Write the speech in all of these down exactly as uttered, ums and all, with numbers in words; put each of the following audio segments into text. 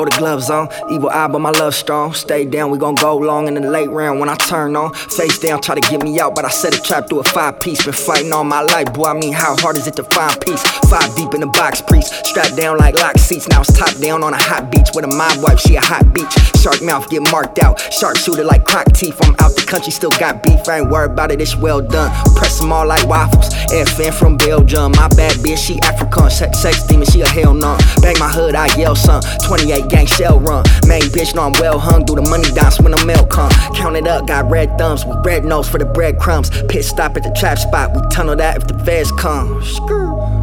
throw the gloves on. Evil eye, but my love strong. Stay down, we gon' go long in the late round when I turn on. Face down, try to get me out, but I set a trap through a five-piece. Been fighting all my life, boy, I mean, how hard is it to find peace? Five deep in the box, priest. Strapped down like lock seats. Now it's top down on a hot beach with a mob wife, she a hot beach. Shark mouth, get marked out. Shark shooter like croc teeth. I'm out the country, still got beef. I ain't worried about it, it's well done. Press them all like waffles. F N from Belgium. My bad bitch, she African. Sex, sex demon, she a hell nun. Bang my hood, I yell son. twenty-eight gang shell run. Main bitch, know I'm well hung. Do the money dance when the mail come. Count it up, got red thumbs. We red nose for the breadcrumbs. Pit stop at the trap spot. We tunnel that if the feds come.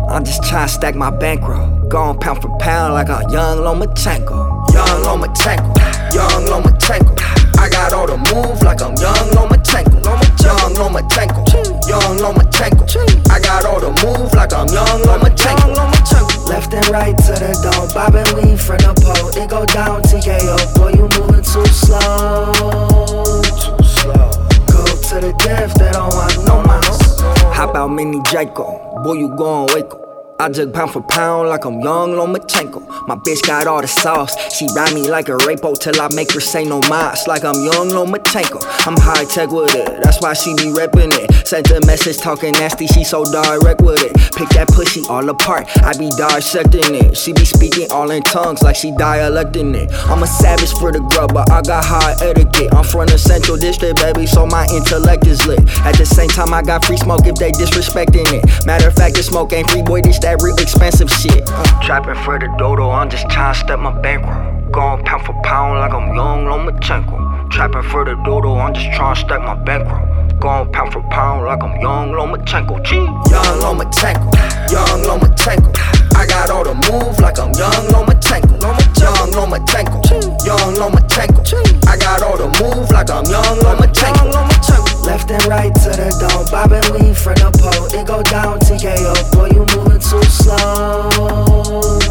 I'm just tryna stack my bankroll. Gone pound for pound like a young Lomachenko. Young Lomachenko. Young Lomachenko. I got all the moves like I'm young Lomachenko. Young Lomachenko. Young Lomachenko. I got all the moves like I'm young Lomachenko. Left and right to the door. Bob and weave from the pole. It go down to K O. Boy, you moving too slow. Too slow. Go to the death, they don't want no mouse. Hop out, mini Jaco. Boy, you gon' wake up. I just pound for pound like I'm young Lomachenko. My bitch got all the sauce. She ride me like a rapo till I make her say no mas. Like I'm young Lomachenko. I'm high tech with it. That's why she be reppin' it. Sent a message talking nasty. She so direct with it. Pick that pussy all apart. I be dissecting it. She be speaking all in tongues like she dialecting it. I'm a savage for the grub, but I got high etiquette. I'm from the Central District, baby, so my intellect is lit. At the same time, I got free smoke if they disrespecting it. Matter of fact, the smoke ain't free, boy. This that real expensive shit. uh. Trapping for the dodo, I'm just trying to step my bankroll. Gone pound for pound like I'm young Lomachenko. Trapping for the dodo, I'm just trying to step my bankroll. Gone pound for pound like I'm young Lomachenko. G. Young Lomachenko, young Lomachenko. I got all the moves like I'm young Lomachenko. Young Lomachenko, young Lomachenko. I got all the moves like I'm young Lomachenko. Left and right to the door, bob and weave from the pole. It go down to K O. Boy, you moving too slow.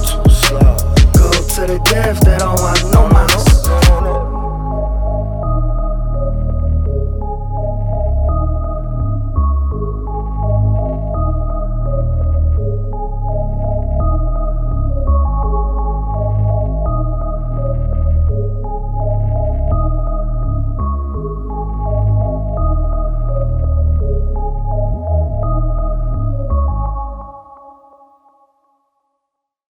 Too slow. Go to the death, they don't want no